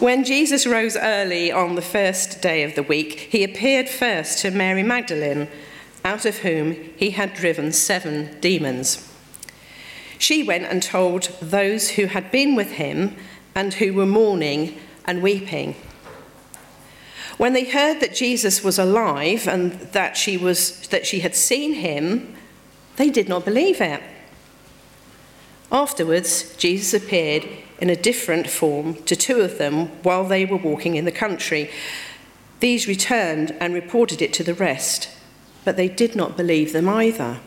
When Jesus rose early on the first day of the week, he appeared first to Mary Magdalene, out of whom he had driven 7 demons. She went and told those who had been with him and who were mourning and weeping. When they heard that Jesus was alive and that she had seen him, they did not believe it. Afterwards, Jesus appeared in a different form to 2 of them while they were walking in the country. These returned and reported it to the rest, but they did not believe them either.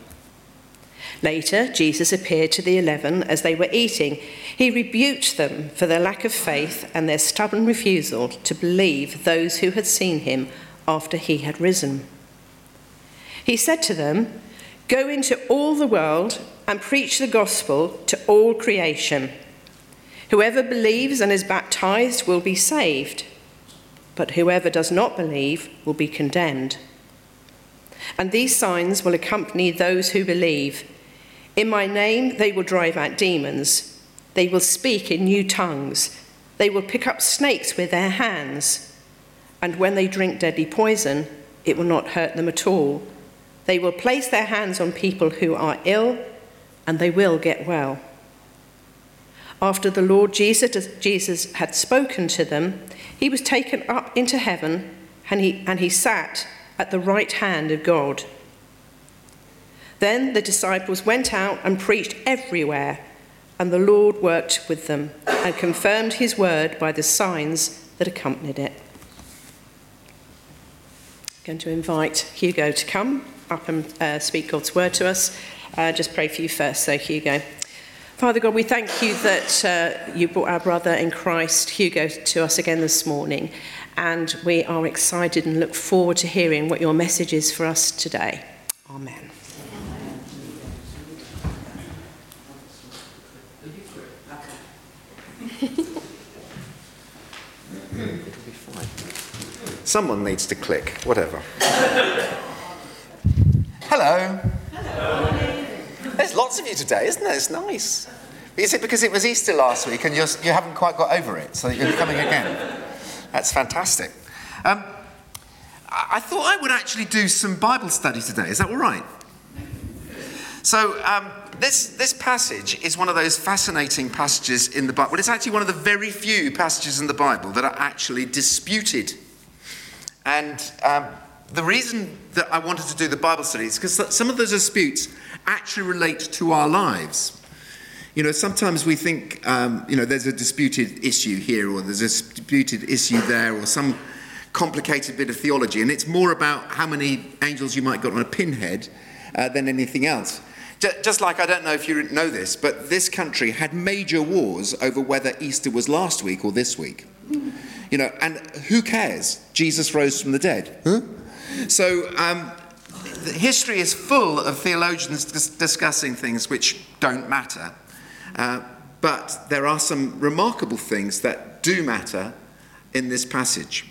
Later, Jesus appeared to the 11 as they were eating. He rebuked them for their lack of faith and their stubborn refusal to believe those who had seen him after he had risen. He said to them, "Go into all the world and preach the gospel to all creation. Whoever believes and is baptized will be saved, but whoever does not believe will be condemned. And these signs will accompany those who believe. In my name, they will drive out demons. They will speak in new tongues. They will pick up snakes with their hands. And when they drink deadly poison, it will not hurt them at all. They will place their hands on people who are ill, and they will get well." After the Lord Jesus had spoken to them, he was taken up into heaven, and he sat at the right hand of God. Then the disciples went out and preached everywhere, and the Lord worked with them and confirmed his word by the signs that accompanied it. I'm going to invite Hugo to come up and speak God's word to us. Just pray for you first, though, Hugo. Father God, we thank you that you brought our brother in Christ, Hugo, to us again this morning. And we are excited and look forward to hearing what your message is for us today. Amen. It'll be fine. Someone needs to click, whatever. Hello. Hello. There's lots of you today, isn't there? It's nice. Is it because it was Easter last week and you haven't quite got over it, so you're coming again? That's fantastic. I thought I would actually do some Bible study today. Is that all right? So this passage is one of those fascinating passages in the Bible. Well, it's actually one of the very few passages in the Bible that are actually disputed. And the reason that I wanted to do the Bible study is because some of those disputes actually relate to our lives. You know, sometimes we think, there's a disputed issue here or there's a disputed issue there or some complicated bit of theology, and it's more about how many angels you might got on a pinhead than anything else. Just like, I don't know if you know this, but this country had major wars over whether Easter was last week or this week. You know, and who cares? Jesus rose from the dead. Huh? So history is full of theologians discussing things which don't matter, but there are some remarkable things that do matter in this passage.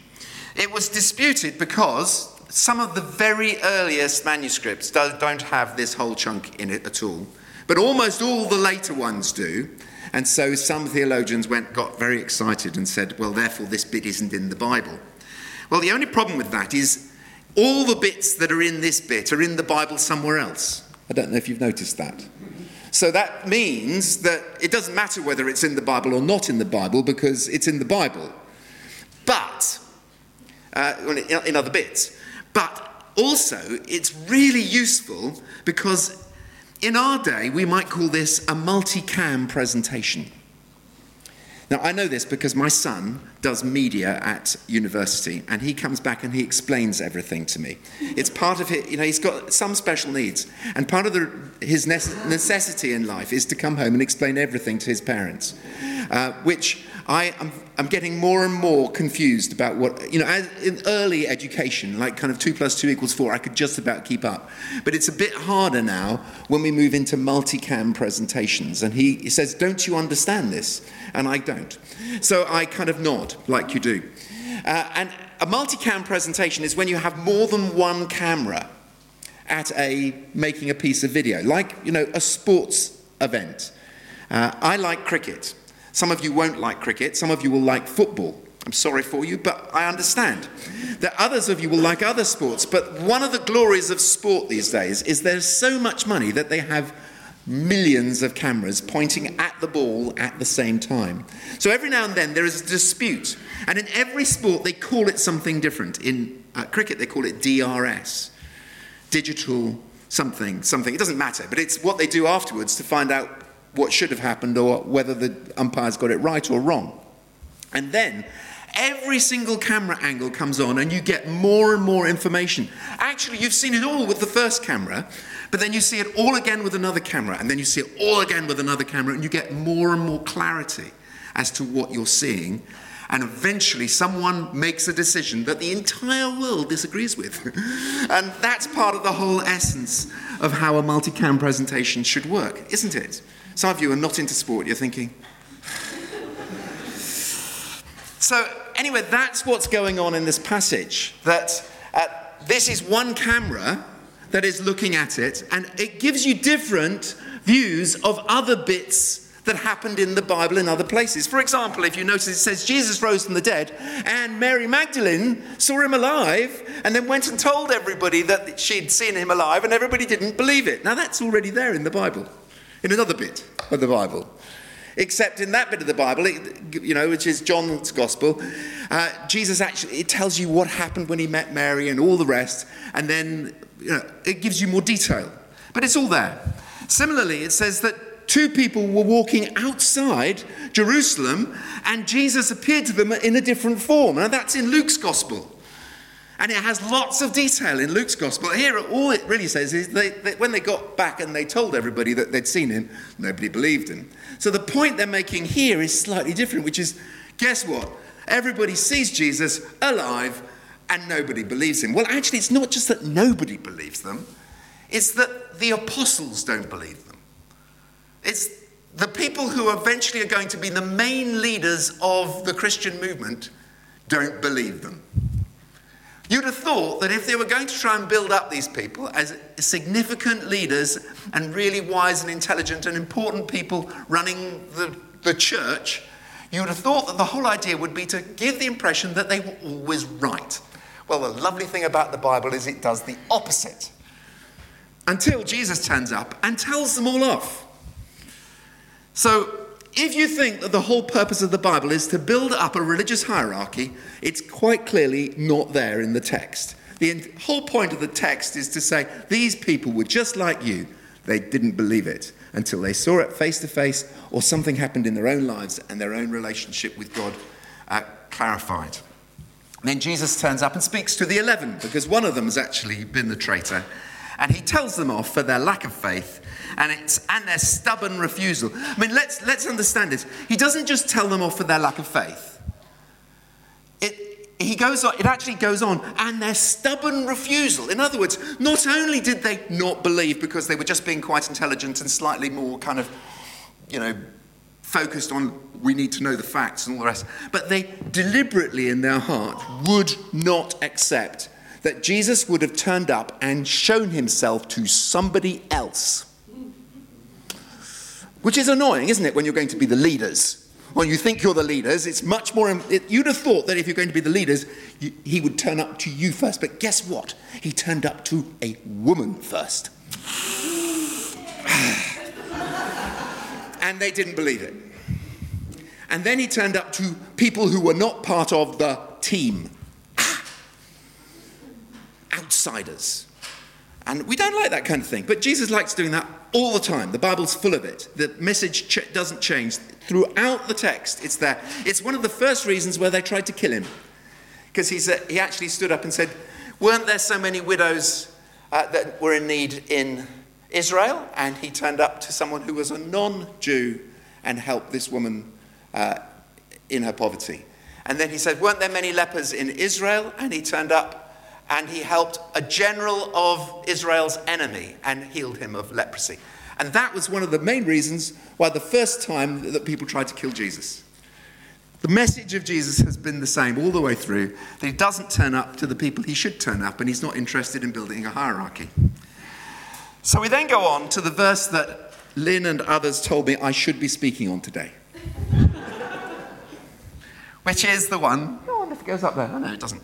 It was disputed because some of the very earliest manuscripts don't have this whole chunk in it at all, but almost all the later ones do. And so some theologians got very excited and said, well, therefore this bit isn't in the Bible. Well, the only problem with that is all the bits that are in this bit are in the Bible somewhere else. I don't know if you've noticed that. So that means that it doesn't matter whether it's in the Bible or not in the Bible because it's in the Bible. But, in other bits. But also, it's really useful because in our day, we might call this a multicam presentation. Now, I know this because my son does media at university, and he comes back and he explains everything to me. It's part of it, you know, he's got some special needs, and part of his necessity in life is to come home and explain everything to his parents, which I'm getting more and more confused about what, you know, as in early education, like kind of 2 + 2 = 4, I could just about keep up. But it's a bit harder now when we move into multicam presentations. And he says, don't you understand this? And I don't. So I kind of nod like you do. And a multicam presentation is when you have more than one camera at making a piece of video, like, you know, a sports event. I like cricket. Some of you won't like cricket, some of you will like football. I'm sorry for you, but I understand that others of you will like other sports. But one of the glories of sport these days is there's so much money that they have millions of cameras pointing at the ball at the same time. So every now and then there is a dispute. And in every sport, they call it something different. In cricket, they call it DRS, digital something. It doesn't matter, but it's what they do afterwards to find out what should have happened or whether the umpires got it right or wrong. And then every single camera angle comes on and you get more and more information. Actually, you've seen it all with the first camera, but then you see it all again with another camera, and then you see it all again with another camera, and you get more and more clarity as to what you're seeing. And eventually someone makes a decision that the entire world disagrees with. And that's part of the whole essence of how a multi-cam presentation should work, isn't it? Some of you are not into sport, you're thinking. So anyway, that's what's going on in this passage, that this is one camera that is looking at it, and it gives you different views of other bits that happened in the Bible in other places. For example, if you notice, it says Jesus rose from the dead, and Mary Magdalene saw him alive, and then went and told everybody that she'd seen him alive, and everybody didn't believe it. Now that's already there in the Bible, in another bit of the Bible. Except in that bit of the Bible, which is John's Gospel, Jesus actually, it tells you what happened when he met Mary and all the rest, and then it gives you more detail. But it's all there. Similarly, it says that two people were walking outside Jerusalem, and Jesus appeared to them in a different form. Now, that's in Luke's Gospel. And it has lots of detail in Luke's Gospel. Here, all it really says is that when they got back and they told everybody that they'd seen him, nobody believed him. So the point they're making here is slightly different, which is, guess what? Everybody sees Jesus alive and nobody believes him. Well, actually, it's not just that nobody believes them. It's that the apostles don't believe them. It's the people who eventually are going to be the main leaders of the Christian movement don't believe them. You'd have thought that if they were going to try and build up these people as significant leaders and really wise and intelligent and important people running the church, you would have thought that the whole idea would be to give the impression that they were always right. Well, the lovely thing about the Bible is it does the opposite. Until Jesus turns up and tells them all off. So, if you think that the whole purpose of the Bible is to build up a religious hierarchy, it's quite clearly not there in the text. The whole point of the text is to say, these people were just like you. They didn't believe it until they saw it face to face, or something happened in their own lives and their own relationship with God clarified. And then Jesus turns up and speaks to the 11, because one of them has actually been the traitor. And he tells them off for their lack of faith and their stubborn refusal. I mean, let's understand this. He doesn't just tell them off for their lack of faith. It actually goes on, and their stubborn refusal. In other words, not only did they not believe because they were just being quite intelligent and slightly more kind of, focused on we need to know the facts and all the rest, but they deliberately in their heart would not accept that Jesus would have turned up and shown himself to somebody else. Which is annoying, isn't it, when you're going to be the leaders? When you think you're the leaders, it's much more... You'd have thought that if you're going to be the leaders, he would turn up to you first. But guess what? He turned up to a woman first. And they didn't believe it. And then he turned up to people who were not part of the team. Outsiders. And we don't like that kind of thing, but Jesus likes doing that all the time. The Bible's full of it. The message doesn't change. Throughout the text, it's there. It's one of the first reasons where they tried to kill him, because he actually stood up and said, weren't there so many widows that were in need in Israel? And he turned up to someone who was a non-Jew and helped this woman in her poverty. And then he said, weren't there many lepers in Israel? And he turned up and he helped a general of Israel's enemy and healed him of leprosy. And that was one of the main reasons why the first time that people tried to kill Jesus. The message of Jesus has been the same all the way through, that he doesn't turn up to the people he should turn up, and he's not interested in building a hierarchy. So we then go on to the verse that Lynn and others told me I should be speaking on today. which is the one. I wonder if it goes up there. Oh, no, it doesn't.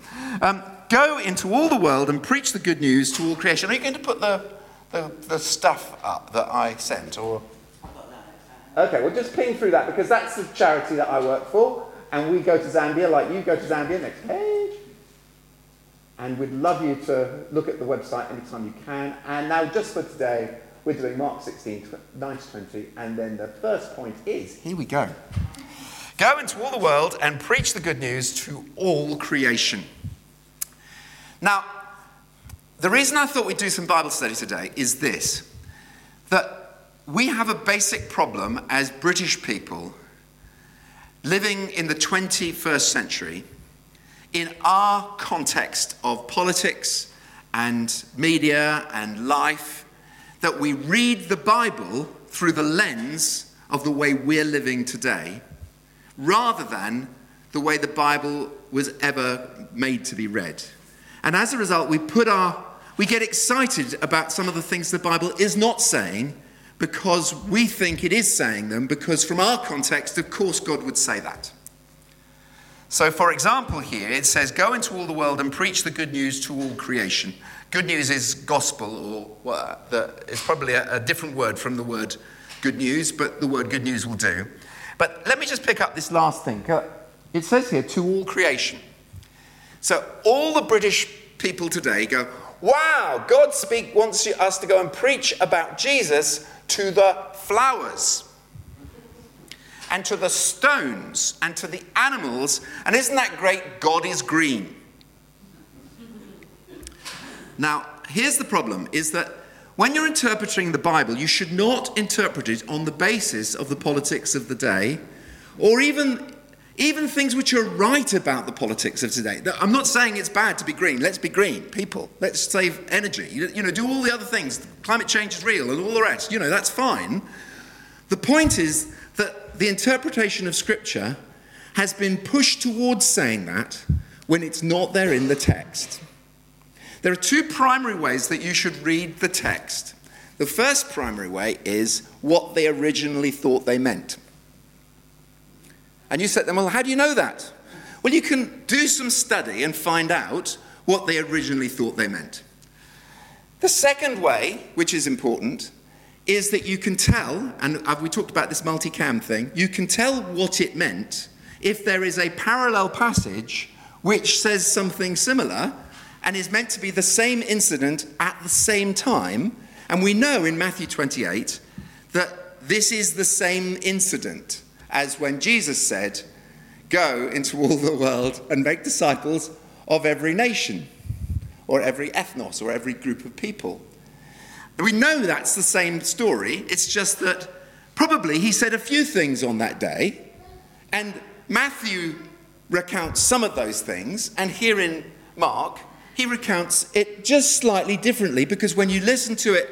Go into all the world and preach the good news to all creation. Are you going to put the stuff up that I sent? Or okay, well, just ping through that, because that's the charity that I work for. And we go to Zambia, like you go to Zambia. Next page. And we'd love you to look at the website anytime you can. And now, just for today, we're doing Mark 16, 9 to 20. And then the first point is, here we go. Go into all the world and preach the good news to all creation. Now, the reason I thought we'd do some Bible study today is this, that we have a basic problem as British people living in the 21st century in our context of politics and media and life, that we read the Bible through the lens of the way we're living today, rather than the way the Bible was ever made to be read. And as a result, we get excited about some of the things the Bible is not saying, because we think it is saying them, because from our context, of course, God would say that. So, for example, here it says, go into all the world and preach the good news to all creation. Good news is gospel, or it's probably a different word from the word good news, but the word good news will do. But let me just pick up this last thing. It says here, to all creation. So all the British people today go, wow, God wants us to go and preach about Jesus to the flowers and to the stones and to the animals. And isn't that great? God is green. Now, here's the problem, is that when you're interpreting the Bible, you should not interpret it on the basis of the politics of the day, or even things which are right about the politics of today. I'm not saying it's bad to be green. Let's be green, people. Let's save energy. You know, do all the other things. Climate change is real and all the rest. You know, that's fine. The point is that the interpretation of Scripture has been pushed towards saying that when it's not there in the text. There are two primary ways that you should read the text. The first primary way is what they originally thought they meant. And you said to them, well, how do you know that? Well, you can do some study and find out what they originally thought they meant. The second way, which is important, is that you can tell, and we talked about this multicam thing, you can tell what it meant if there is a parallel passage which says something similar and is meant to be the same incident at the same time. And we know in Matthew 28 that this is the same incident as when Jesus said, go into all the world and make disciples of every nation, or every ethnos, or every group of people. We know that's the same story. It's just that probably he said a few things on that day, and Matthew recounts some of those things, and here in Mark, he recounts it just slightly differently, because when you listen to it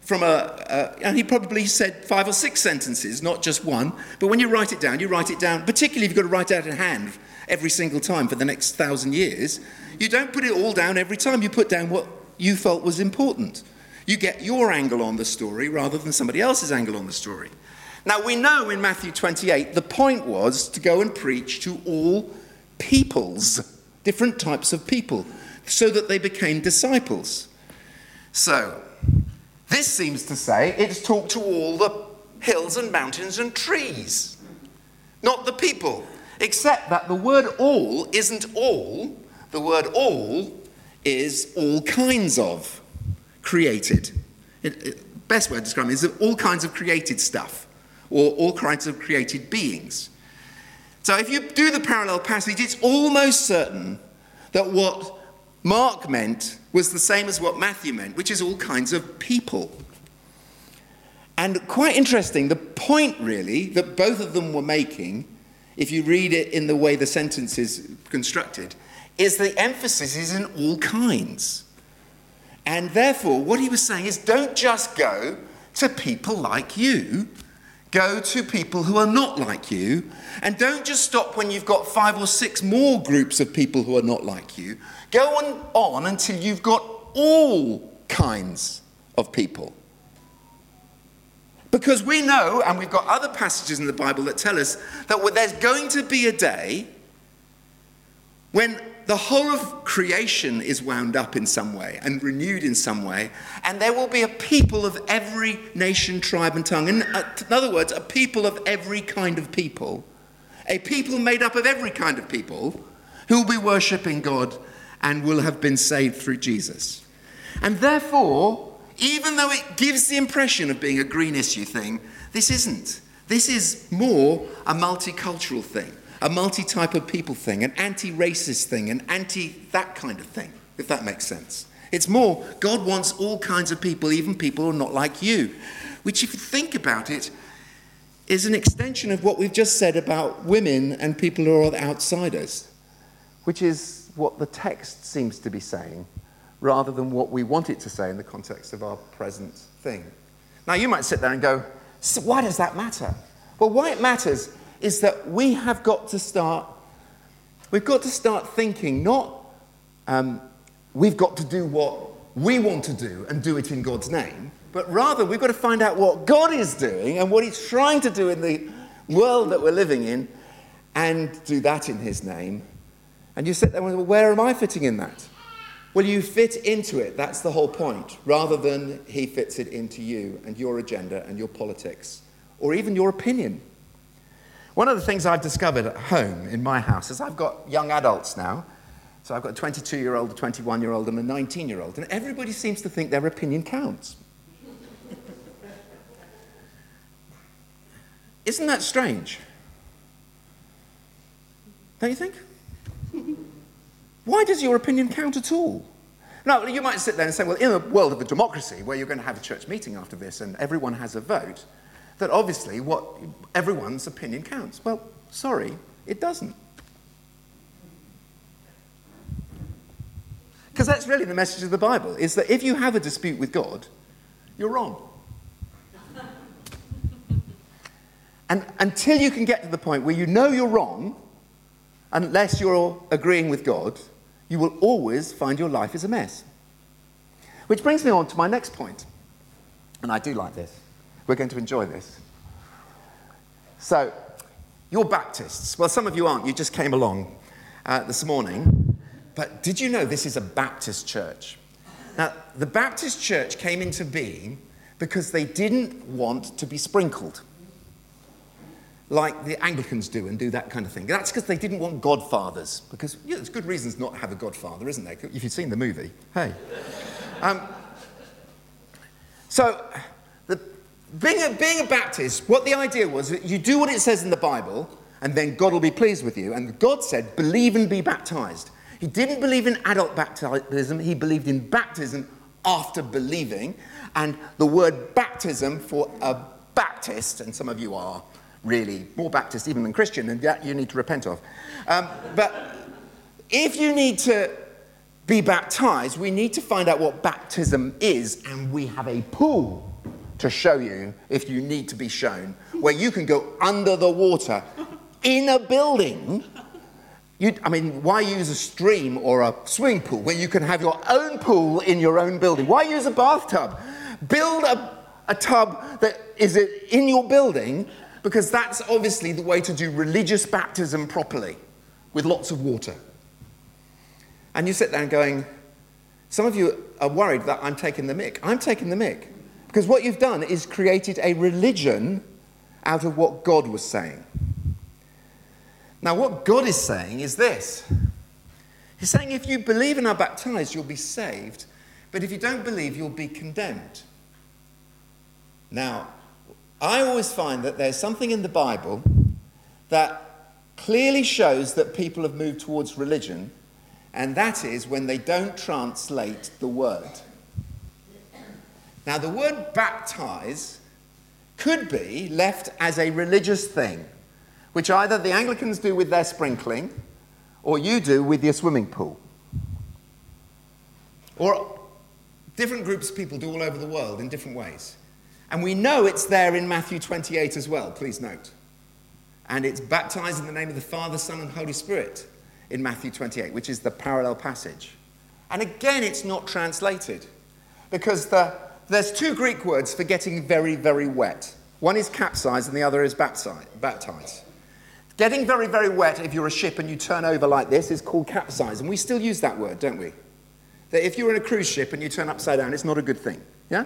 from and he probably said 5 or 6 sentences, not just one, but when you write it down, particularly if you've got to write it out in hand every single time for the next 1,000 years, you don't put it all down every time. You put down what you felt was important. You get your angle on the story rather than somebody else's angle on the story. Now, we know in Matthew 28, the point was to go and preach to all peoples, different types of people, so that they became disciples. So, this seems to say it's talk to all the hills and mountains and trees, not the people, except that the word all isn't all. The word all is all kinds of created. Best way to describe it is all kinds of created stuff, or all kinds of created beings. So if you do the parallel passage, it's almost certain that what Mark meant was the same as what Matthew meant, which is all kinds of people. And quite interesting, the point really that both of them were making, if you read it in the way the sentence is constructed, is the emphasis is in all kinds. And therefore, what he was saying is, don't just go to people like you. Go to people who are not like you, and don't just stop when you've got 5 or 6 more groups of people who are not like you. Go on until you've got all kinds of people. Because we know, and we've got other passages in the Bible that tell us, that there's going to be a day when the whole of creation is wound up in some way and renewed in some way, and there will be a people of every nation, tribe, and tongue. In other words, a people of every kind of people, a people made up of every kind of people who will be worshipping God and will have been saved through Jesus. And therefore, even though it gives the impression of being a green issue thing, this isn't. This is more a multicultural thing, a multi-type of people thing, an anti-racist thing, an anti-that kind of thing, if that makes sense. It's more, God wants all kinds of people, even people who are not like you, which if you think about it, is an extension of what we've just said about women and people who are outsiders, which is what the text seems to be saying, rather than what we want it to say in the context of our present thing. Now, you might sit there and go, so why does that matter? Well, why it matters is that we have got to start, we've got to start thinking, not we've got to do what we want to do and do it in God's name, but rather we've got to find out what God is doing and what he's trying to do in the world that we're living in and do that in his name. And you sit there and wonder, well, where am I fitting in that? Well, you fit into it, that's the whole point, rather than he fits it into you and your agenda and your politics or even your opinion. One of the things I've discovered at home in my house is I've got young adults now. So I've got a 22-year-old, a 21-year-old, and a 19-year-old, and everybody seems to think their opinion counts. Isn't that strange? Don't you think? Why does your opinion count at all? Now, you might sit there and say, well, in a world of a democracy where you're going to have a church meeting after this and everyone has a vote, that obviously what everyone's opinion counts. Well, sorry, it doesn't. Because that's really the message of the Bible, is that if you have a dispute with God, you're wrong. And until you can get to the point where you know you're wrong, unless you're agreeing with God, you will always find your life is a mess. Which brings me on to my next point. And I do like this. We're going to enjoy this. So, you're Baptists. Well, some of you aren't. You just came along this morning. But did you know this is a Baptist church? Now, the Baptist church came into being because they didn't want to be sprinkled, like the Anglicans do and do that kind of thing. That's because they didn't want godfathers, because there's good reasons not to have a godfather, isn't there? If you've seen the movie, hey. Being a Baptist, what the idea was that you do what it says in the Bible, and then God will be pleased with you. And God said, believe and be baptized. He didn't believe in adult baptism. He believed in baptism after believing. And the word baptism for a Baptist, and some of you are, really, more Baptist even than Christian, and that you need to repent of. But if you need to be baptized, we need to find out what baptism is, and we have a pool to show you, if you need to be shown, where you can go under the water in a building. Why use a stream or a swimming pool when you can have your own pool in your own building? Why use a bathtub? Build a tub that is in your building, because that's obviously the way to do religious baptism properly, with lots of water. And you sit there and going, some of you are worried that I'm taking the mick. I'm taking the mick, because what you've done is created a religion out of what God was saying. Now, what God is saying is this. He's saying if you believe and are baptized, you'll be saved, but if you don't believe, you'll be condemned. Now, I always find that there's something in the Bible that clearly shows that people have moved towards religion, and that is when they don't translate the word. Now, the word baptize could be left as a religious thing, which either the Anglicans do with their sprinkling, or you do with your swimming pool. Or different groups of people do all over the world in different ways. And we know it's there in Matthew 28 as well, please note. And it's baptized in the name of the Father, Son, and Holy Spirit in Matthew 28, which is the parallel passage. And again, it's not translated, because there's two Greek words for getting very, very wet. One is capsize and the other is baptize. Getting very, very wet if you're a ship and you turn over like this is called capsize, and we still use that word, don't we? That if you're in a cruise ship and you turn upside down, it's not a good thing, yeah?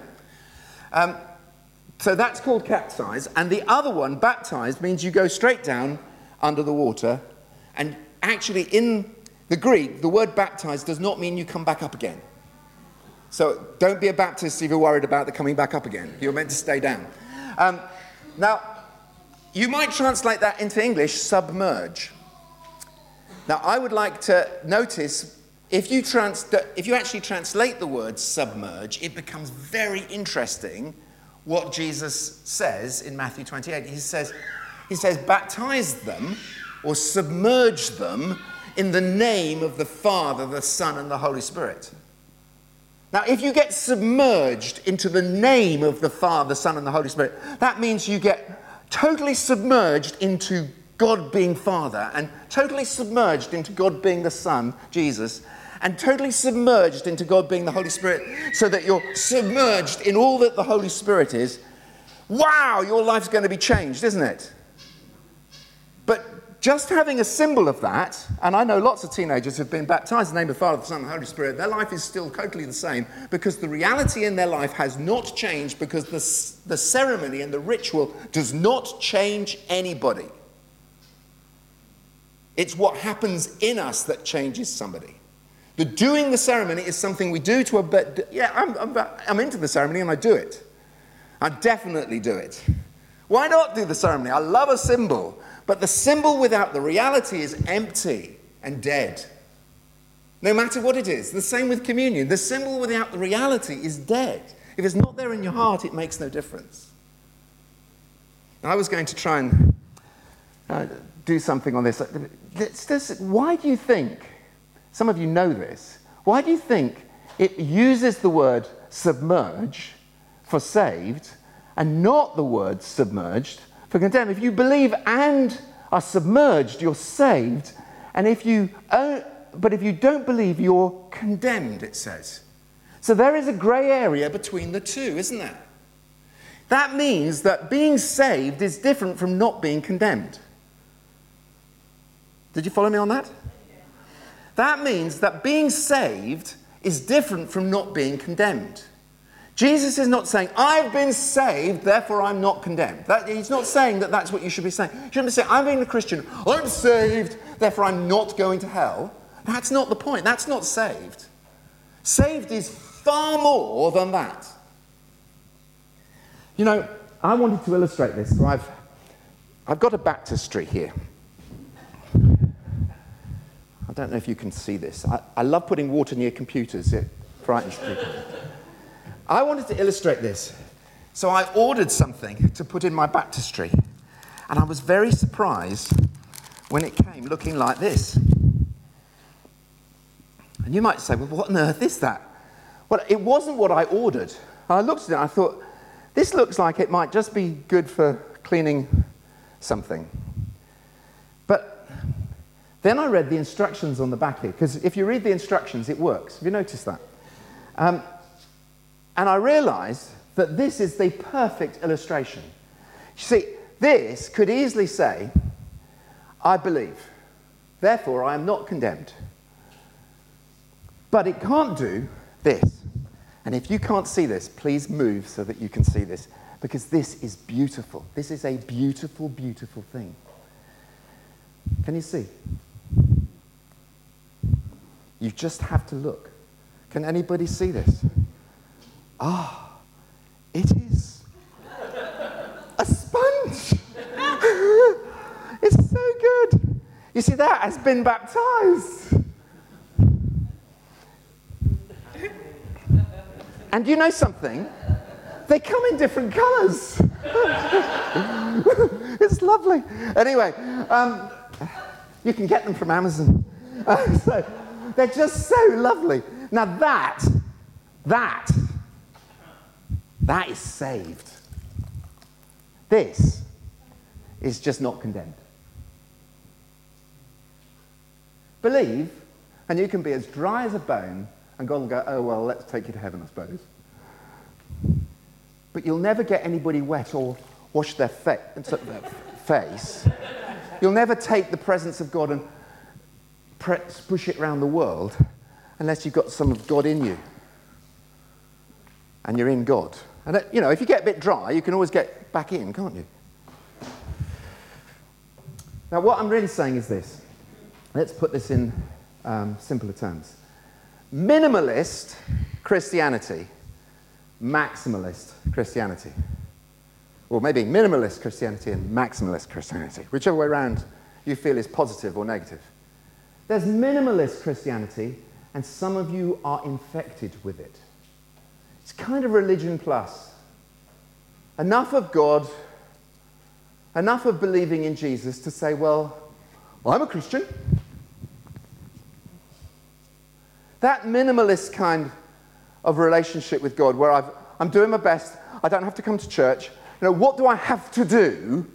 So that's called capsize, and the other one, baptized, means you go straight down under the water, and actually in the Greek, the word baptized does not mean you come back up again. So don't be a Baptist if you're worried about the coming back up again. You're meant to stay down. Now, you might translate that into English, submerge. Now, I would like to notice, if you actually translate the word submerge, it becomes very interesting what Jesus says in Matthew 28. He says, baptize them or submerge them in the name of the Father, the Son, and the Holy Spirit. Now, if you get submerged into the name of the Father, the Son, and the Holy Spirit, that means you get totally submerged into God being Father, and totally submerged into God being the Son, Jesus, and totally submerged into God being the Holy Spirit, so that you're submerged in all that the Holy Spirit is. Wow, your life's going to be changed, isn't it? But just having a symbol of that, and I know lots of teenagers who've been baptized in the name of the Father, the Son, and the Holy Spirit, their life is still totally the same, because the reality in their life has not changed, because the ceremony and the ritual does not change anybody. It's what happens in us that changes somebody. The doing the ceremony is something we do to obey. Yeah, I'm into the ceremony and I do it. I definitely do it. Why not do the ceremony? I love a symbol. But the symbol without the reality is empty and dead. No matter what it is. The same with communion. The symbol without the reality is dead. If it's not there in your heart, it makes no difference. Now, I was going to try and do something on this. Why do you think, some of you know this, why do you think it uses the word submerge for saved and not the word submerged for condemned? If you believe and are submerged, you're saved, and if you don't believe, you're condemned, it says. So there is a grey area between the two, isn't there? That means that being saved is different from not being condemned. Did you follow me on that? That means that being saved is different from not being condemned. Jesus is not saying, I've been saved, therefore I'm not condemned. He's not saying that that's what you should be saying. You shouldn't be saying, I'm being a Christian, I'm saved, therefore I'm not going to hell. That's not the point. That's not saved. Saved is far more than that. You know, I wanted to illustrate this, so I've got a baptistry here. I don't know if you can see this. I love putting water near computers. It frightens people. I wanted to illustrate this, so I ordered something to put in my baptistry, and I was very surprised when it came looking like this. And you might say, well, what on earth is that? Well, it wasn't what I ordered. I looked at it and I thought, this looks like it might just be good for cleaning something. But then I read the instructions on the back here, because if you read the instructions, it works. Have you noticed that? And I realized that this is the perfect illustration. You see, this could easily say, I believe, therefore I am not condemned. But it can't do this. And if you can't see this, please move so that you can see this, because this is beautiful. This is a beautiful, beautiful thing. Can you see? You just have to look. Can anybody see this? Ah, it is a sponge. It's so good. You see, that has been baptized. And you know something? They come in different colors. It's lovely. Anyway, you can get them from Amazon. So they're just so lovely. Now that is saved. This is just not condemned. Believe, and you can be as dry as a bone, and God will go, oh, well, let's take you to heaven, I suppose. But you'll never get anybody wet or wash their face You'll never take the presence of God and push it around the world unless you've got some of God in you. And you're in God. And, you know, if you get a bit dry, you can always get back in, can't you? Now, what I'm really saying is this. Let's put this in simpler terms. Minimalist Christianity, maximalist Christianity. Or maybe minimalist Christianity and maximalist Christianity, whichever way around you feel is positive or negative. There's minimalist Christianity, and some of you are infected with it. It's kind of religion plus. Enough of God, enough of believing in Jesus to say, well, I'm a Christian. That minimalist kind of relationship with God where I'm doing my best, I don't have to come to church. You know, what do I have to do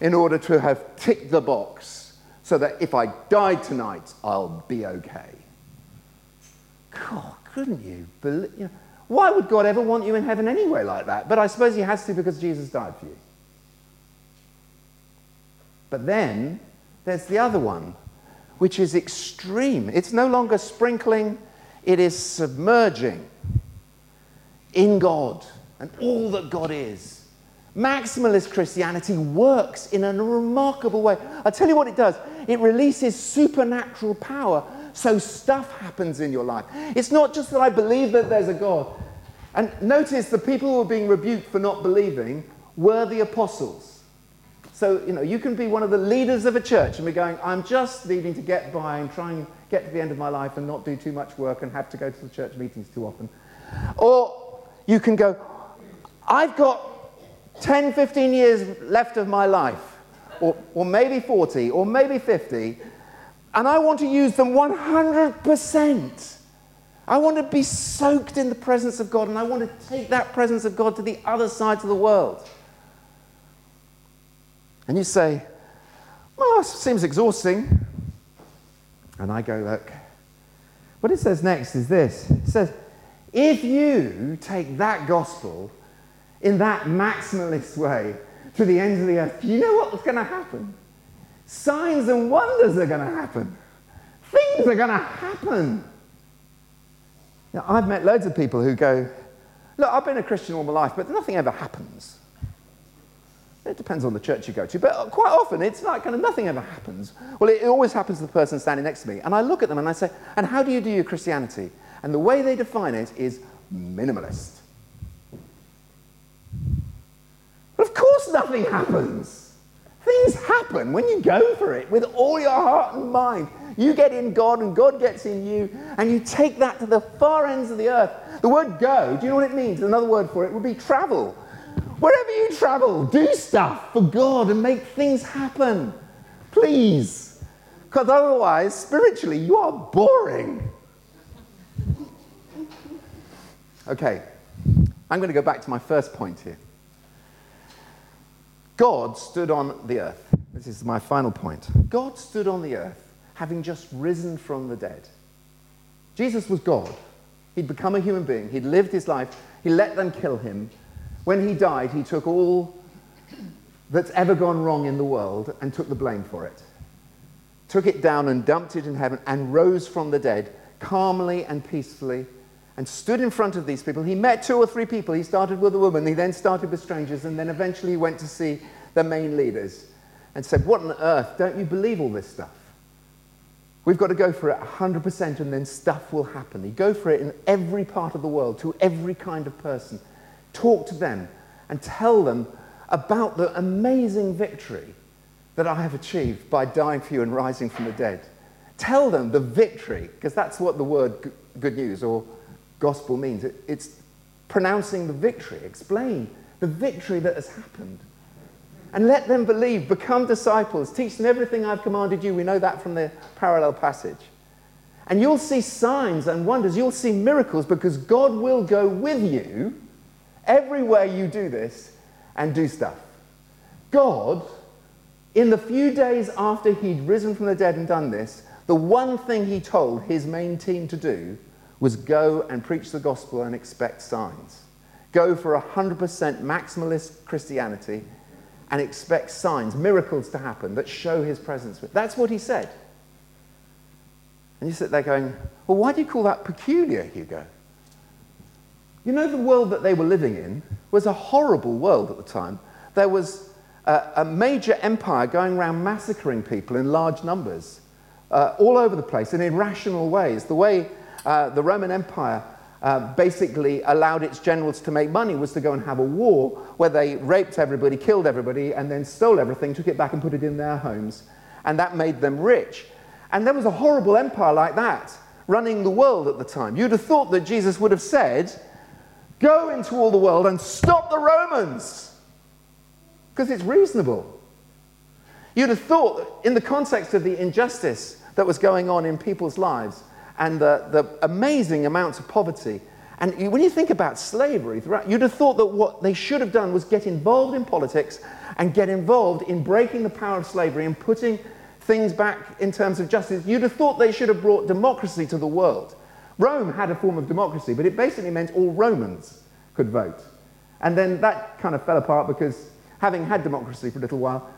in order to have ticked the box so that if I die tonight, I'll be okay? God, couldn't you believe... You know, why would God ever want you in heaven anyway like that? But I suppose he has to because Jesus died for you. But then there's the other one, which is extreme. It's no longer sprinkling, it is submerging in God and all that God is. Maximalist Christianity works in a remarkable way. I'll tell you what it does. It releases supernatural power. So stuff happens in your life. It's not just that I believe that there's a God. And notice the people who were being rebuked for not believing were the apostles. So, you know, you can be one of the leaders of a church and be going, I'm just needing to get by and try and get to the end of my life and not do too much work and have to go to the church meetings too often. Or you can go, I've got 10, 15 years left of my life, or maybe 40, or maybe 50, and I want to use them 100%. I want to be soaked in the presence of God, and I want to take that presence of God to the other side of the world. And you say, well, it seems exhausting. And I go, look, what it says next is this. It says, if you take that gospel in that maximalist way to the ends of the earth, you know what's going to happen? Signs and wonders are going to happen. Things are going to happen. Now, I've met loads of people who go, look, I've been a Christian all my life, but nothing ever happens. It depends on the church you go to, but quite often it's like kind of nothing ever happens. Well, it always happens to the person standing next to me. And I look at them and I say, and how do you do your Christianity? And the way they define it is minimalist. But of course nothing happens. Things happen when you go for it with all your heart and mind. You get in God and God gets in you, and you take that to the far ends of the earth. The word go, do you know what it means? Another word for it would be travel. Wherever you travel, do stuff for God and make things happen. Please. Because otherwise, spiritually, you are boring. Okay. I'm going to go back to my first point here. God stood on the earth. This is my final point. God stood on the earth, having just risen from the dead. Jesus was God. He'd become a human being. He'd lived his life. He let them kill him. When he died, he took all that's ever gone wrong in the world and took the blame for it. Took it down and dumped it in heaven and rose from the dead, calmly and peacefully, and stood in front of these people. He met 2 or 3 people. He started with a woman. He then started with strangers. And then eventually he went to see the main leaders and said, what on earth? Don't you believe all this stuff? We've got to go for it 100% and then stuff will happen. You go for it in every part of the world, to every kind of person. Talk to them and tell them about the amazing victory that I have achieved by dying for you and rising from the dead. Tell them the victory, because that's what the word good news or gospel means. It's pronouncing the victory. Explain the victory that has happened. And let them believe, become disciples, teach them everything I've commanded you. We know that from the parallel passage. And you'll see signs and wonders. You'll see miracles because God will go with you everywhere you do this and do stuff. God, in the few days after he'd risen from the dead and done this, the one thing he told his main team to do was go and preach the gospel and expect signs. Go for 100% maximalist Christianity and expect signs, miracles to happen that show his presence. That's what he said. And you sit there going, well, why do you call that peculiar, Hugo? You know, the world that they were living in was a horrible world at the time. There was a major empire going around massacring people in large numbers, all over the place in irrational ways. The way the Roman Empire basically allowed its generals to make money was to go and have a war where they raped everybody, killed everybody, and then stole everything, took it back and put it in their homes. And that made them rich. And there was a horrible empire like that running the world at the time. You'd have thought that Jesus would have said, go into all the world and stop the Romans, because it's reasonable. You'd have thought, in the context of the injustice that was going on in people's lives, and the amazing amounts of poverty. And when you think about slavery, you'd have thought that what they should have done was get involved in politics and get involved in breaking the power of slavery and putting things back in terms of justice. You'd have thought they should have brought democracy to the world. Rome had a form of democracy, but it basically meant all Romans could vote. And then that kind of fell apart because, having had democracy for a little while,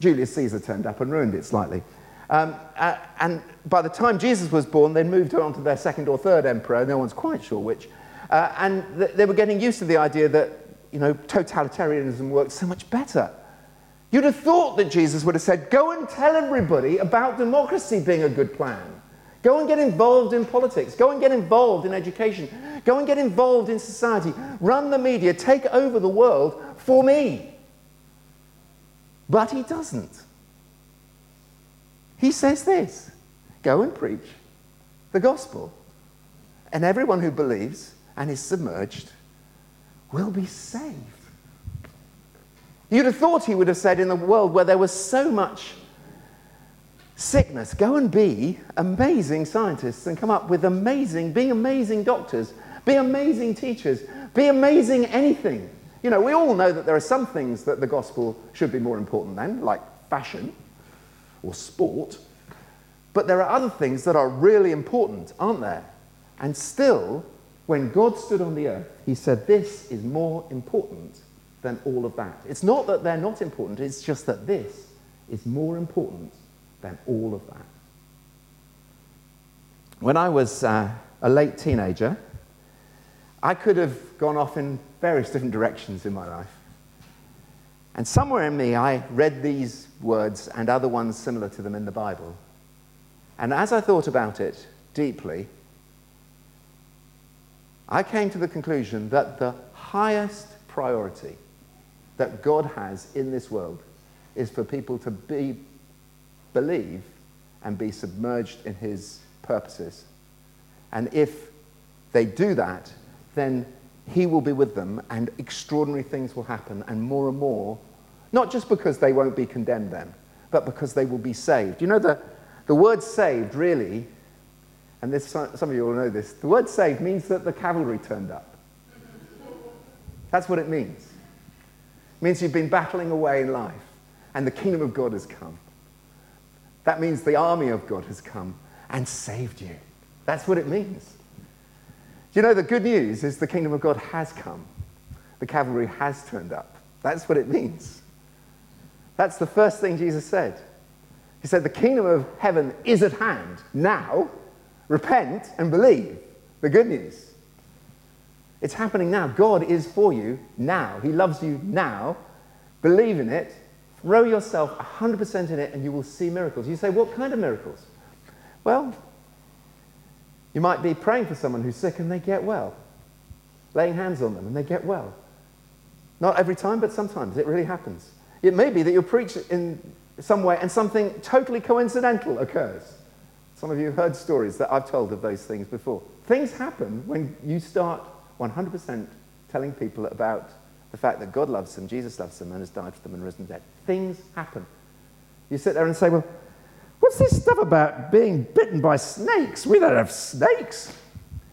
Julius Caesar turned up and ruined it slightly. And by the time Jesus was born, they moved on to their second or third emperor, no one's quite sure which, and they were getting used to the idea that, you know, totalitarianism worked so much better. You'd have thought that Jesus would have said, go and tell everybody about democracy being a good plan. Go and get involved in politics. Go and get involved in education. Go and get involved in society. Run the media. Take over the world for me. But he doesn't. He says this, go and preach the gospel, and everyone who believes and is submerged will be saved. You'd have thought he would have said, in the world where there was so much sickness, go and be amazing scientists and come up with amazing, be amazing doctors, be amazing teachers, be amazing anything. You know, we all know that there are some things that the gospel should be more important than, like fashion or sport, but there are other things that are really important, aren't there? And still, when God stood on the earth, he said, this is more important than all of that. It's not that they're not important, it's just that this is more important than all of that. When I was a late teenager, I could have gone off in various different directions in my life. And somewhere in me, I read these words and other ones similar to them in the Bible. And as I thought about it deeply, I came to the conclusion that the highest priority that God has in this world is for people to believe and be submerged in his purposes. And if they do that, then he will be with them, and extraordinary things will happen, and more, not just because they won't be condemned then, but because they will be saved. You know, the word saved really, and this, some of you will know this, the word saved means that the cavalry turned up. That's what it means. It means you've been battling away in life, and the kingdom of God has come. That means the army of God has come and saved you. That's what it means. Do you know, the good news is the kingdom of God has come. The cavalry has turned up. That's what it means. That's the first thing Jesus said. He said, the kingdom of heaven is at hand. Now, repent and believe the good news. It's happening now. God is for you now. He loves you now. Believe in it. Throw yourself 100% in it, and you will see miracles. You say, what kind of miracles? Well, you might be praying for someone who's sick and they get well, laying hands on them and they get well. Not every time, but sometimes it really happens. It may be that you preach in some way and something totally coincidental occurs. Some of you have heard stories that I've told of those things before. Things happen when you start 100% telling people about the fact that God loves them, Jesus loves them, and has died for them and risen dead. Things happen. You sit there and say, well, what's this stuff about being bitten by snakes? We don't have snakes.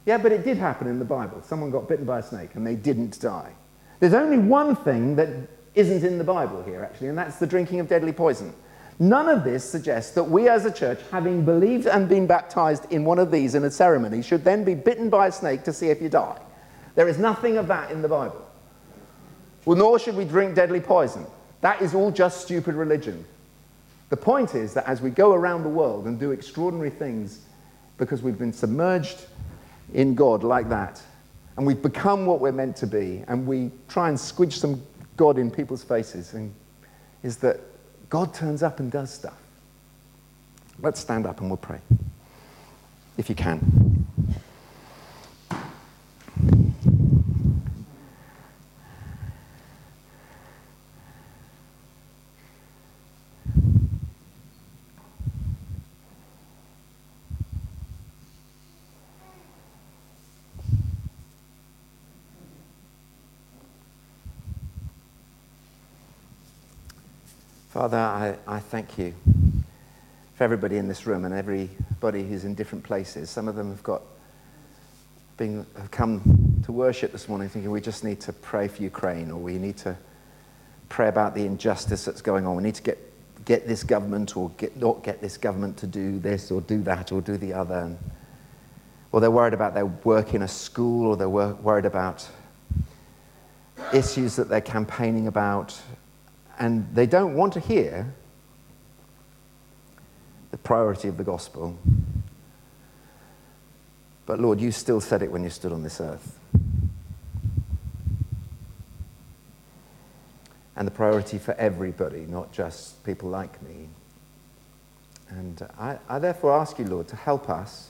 Yeah, but it did happen in the Bible. Someone got bitten by a snake and they didn't die. There's only one thing that isn't in the Bible here, actually, and that's the drinking of deadly poison. None of this suggests that we as a church, having believed and been baptized in one of these in a ceremony, should then be bitten by a snake to see if you die. There is nothing of that in the Bible. Well, nor should we drink deadly poison. That is all just stupid religion. The point is that as we go around the world and do extraordinary things because we've been submerged in God like that, and we've become what we're meant to be, and we try and squidge some God in people's faces, and is that God turns up and does stuff. Let's stand up and we'll pray, if you can. Father, I thank you for everybody in this room and everybody who's in different places. Some of them have come to worship this morning thinking we just need to pray for Ukraine, or we need to pray about the injustice that's going on. We need to get this government, or not get this government to do this or do that or do the other. Or they're worried about their work in a school, or they're worried about issues that they're campaigning about. And they don't want to hear the priority of the gospel. But Lord, you still said it when you stood on this earth. And the priority for everybody, not just people like me. And I therefore ask you, Lord, to help us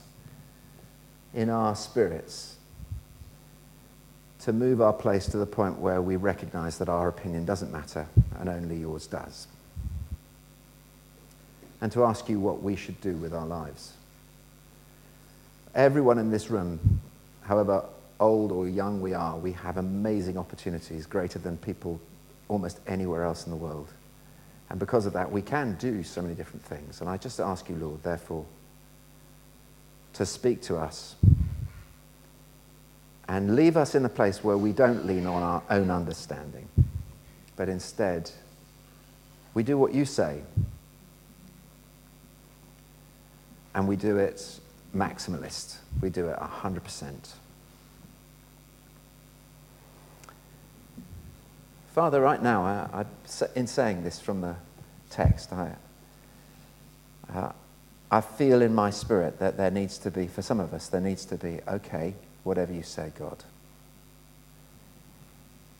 in our spirits to move our place to the point where we recognize that our opinion doesn't matter and only yours does. And to ask you what we should do with our lives. Everyone in this room, however old or young we are, we have amazing opportunities, greater than people almost anywhere else in the world. And because of that, we can do so many different things. And I just ask you, Lord, therefore, to speak to us and leave us in a place where we don't lean on our own understanding, but instead we do what you say, and we do it maximalist. We do it 100%. Father, right now, in saying this from the text, I feel in my spirit that there needs to be, for some of us, there needs to be, okay, whatever you say, God.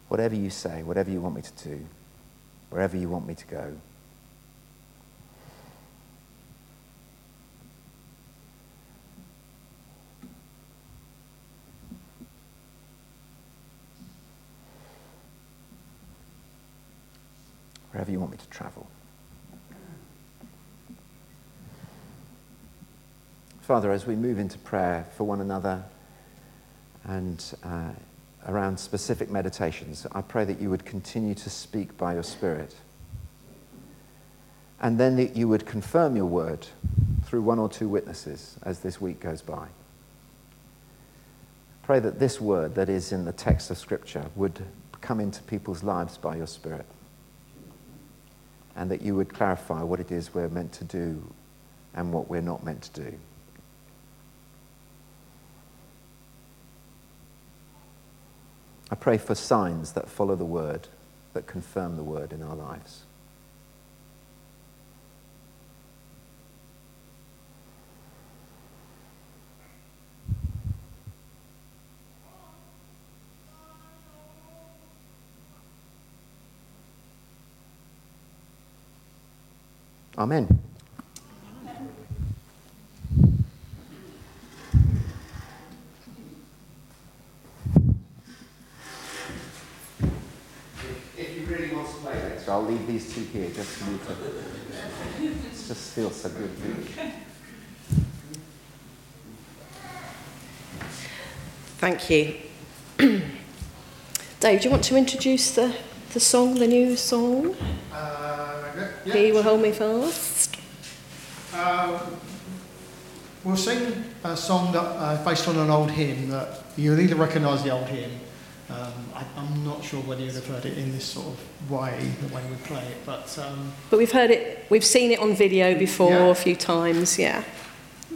Whatever you say, whatever you want me to do, wherever you want me to go. Wherever you want me to travel. Father, as we move into prayer for one another, and around specific meditations, I pray that you would continue to speak by your Spirit, and then that you would confirm your word through one or two witnesses as this week goes by. Pray that this word that is in the text of Scripture would come into people's lives by your Spirit, and that you would clarify what it is we're meant to do and what we're not meant to do. I pray for signs that follow the word, that confirm the word in our lives. Amen. I'll leave these two here just for you to. It just feels so good. Thank you. Dave, do you want to introduce the song, the new song? Yeah. He Will Hold Me Fast. We'll sing a song that based on an old hymn that you'll either recognise the old hymn. I'm not sure whether you'd have heard it in this sort of way, the way we play it, but we've heard it, we've seen it on video before a few times, yeah.